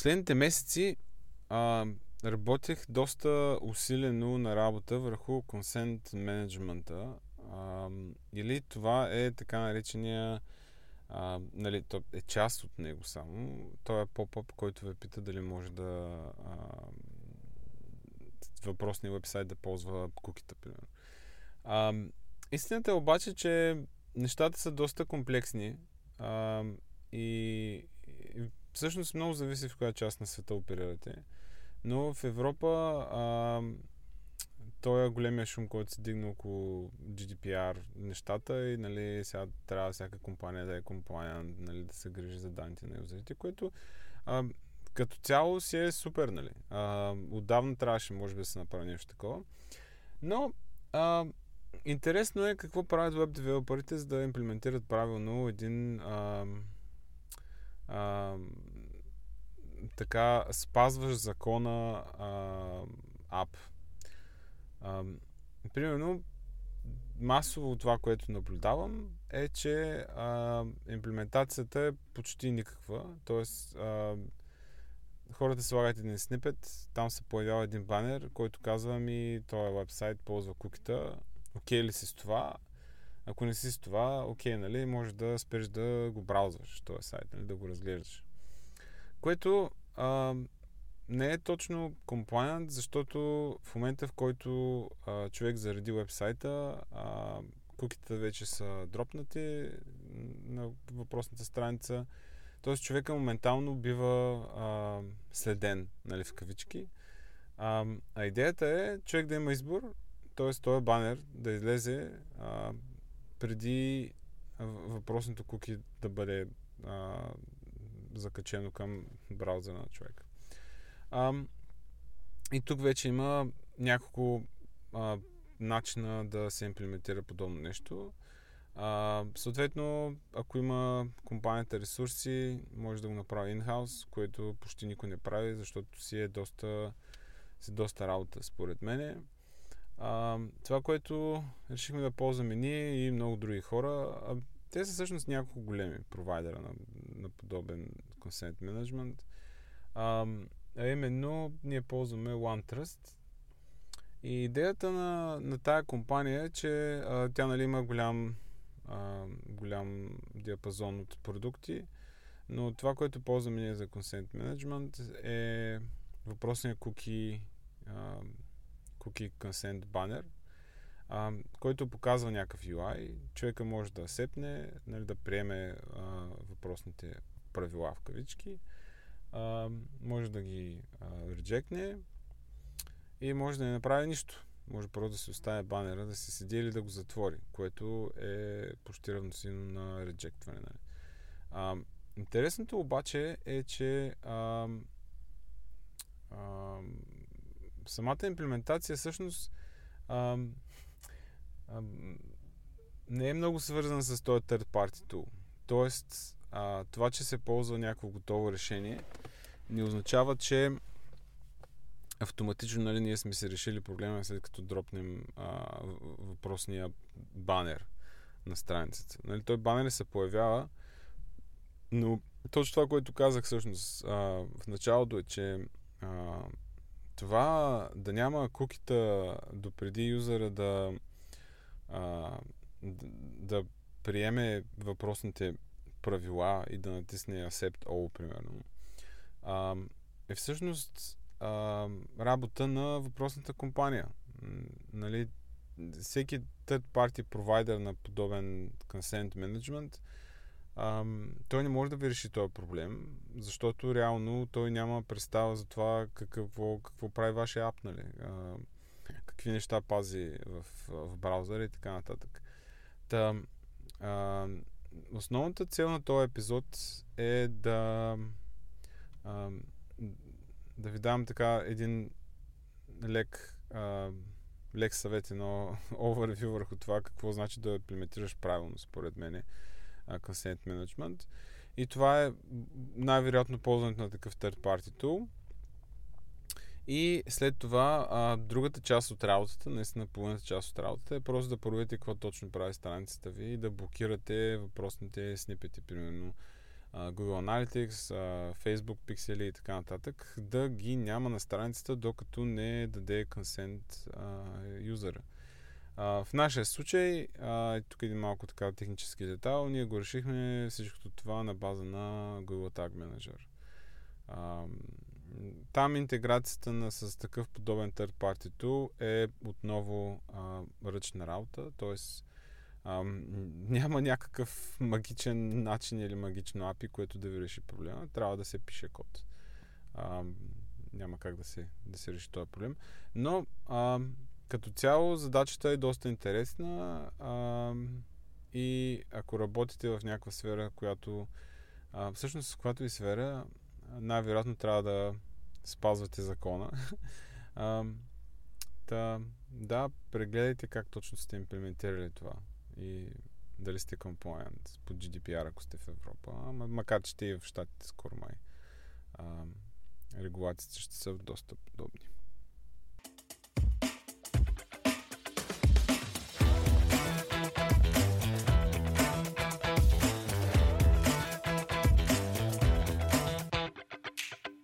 последните месеци работех доста усилено на работа върху консент менеджмента. Или това е така наречения, нали, то е част от него само. Той е поп-ъп, който ви пита дали може да въпросния вебсайт да ползва кукита, примерно. Истината е обаче, че нещата са доста комплексни и всъщност много зависи в коя част на света оперирате. Но в Европа той е големия шум, който се дигна около GDPR нещата и, нали, сега трябва всяка компания да е compliant, нали, да се грижи за данните на юзерите, което като цяло си е супер, нали. Отдавна трябваше, може би, да се направи нещо такова. Но интересно е какво правят веб девелоперите, за да имплементират правилно един така спазваш закона ап. Примерно, масово това, което наблюдавам, е, че имплементацията е почти никаква. Тоест, хората слагат един снипет, там се появява един банер, който казва ми, този вебсайт ползва кукита, окей ли си с това? Ако не си с това, окей, нали, можеш да спреш да го браузваш този сайт, нали, да го разглеждаш. Което не е точно compliant, защото в момента, в който човек заради вебсайта, куките вече са дропнати на въпросната страница, т.е. човека моментално бива следен, нали, в кавички. А идеята е човек да има избор, т.е. този банер да излезе преди въпросното куки да бъде закачено към браузъра на човека. И тук вече има няколко начина да се имплементира подобно нещо. Съответно, ако има компанията ресурси, може да го направи инхаус, което почти никой не прави, защото си е доста работа, според мене. Това, което решихме да ползваме ние и много други хора, те са всъщност няколко големи провайдера на подобен консент менеджмент. Именно ние ползваме OneTrust. И идеята на тая компания е, че тя, нали, има голям диапазон от продукти, но това, което ползваме ние за консент менеджмент, е въпросният cookie consent банер, който показва някакъв UI. Човека може да сепне, нали, да приеме въпросните правила в кавички, може да ги реджекне и може да не направи нищо. Може просто да си оставя банера, да се седи или да го затвори, което е почти равносилно на реджектване. Нали. Интересното обаче е, че самата имплементация всъщност не е много свързана с този third party tool. Тоест, това, че се ползва някакво готово решение, не означава, че автоматично, нали, ние сме се решили проблема, след като дропнем въпросния банер на страницата. Нали, той банер се появява, но точно това, което казах всъщност в началото, е, че това да няма кукита допреди юзера да приеме въпросните правила и да натисне Accept All, примерно, е всъщност работа на въпросната компания. Нали, всеки third party провайдер на подобен consent management, той не може да ви реши този проблем, защото реално той няма представа за това какво прави вашия ап, нали, какви неща пази в браузъра и така нататък. Основната цел на този епизод е да ви дам така един лек съвет, едно overview върху това какво значи да имплементираш правилно, според мене, consent management. И това е най-вероятно ползването на такъв third party tool. И след това другата част от работата, наистина половината част от работата, е просто да проверите какво точно прави страницата ви и да блокирате въпросните снипети, примерно, Google Analytics, Facebook пиксели и така нататък, да ги няма на страницата, докато не даде консент юзера. В нашия случай, тук един малко така технически детайл, ние го решихме всичкото това на база на Google Tag Manager. Там интеграцията с такъв подобен third party tool е отново ръчна работа, т.е. Няма някакъв магичен начин или магично API, което да ви реши проблема. Трябва да се пише код. Няма как да се реши този проблем. Но като цяло задачата е доста интересна и ако работите в някаква сфера, която всъщност в която и сфера, най-вероятно трябва да спазвате закона. Да, прегледайте как точно сте имплементирали това и дали сте compliant по GDPR, ако сте в Европа, макар че и в щатите скоро май регулациите ще са доста подобни.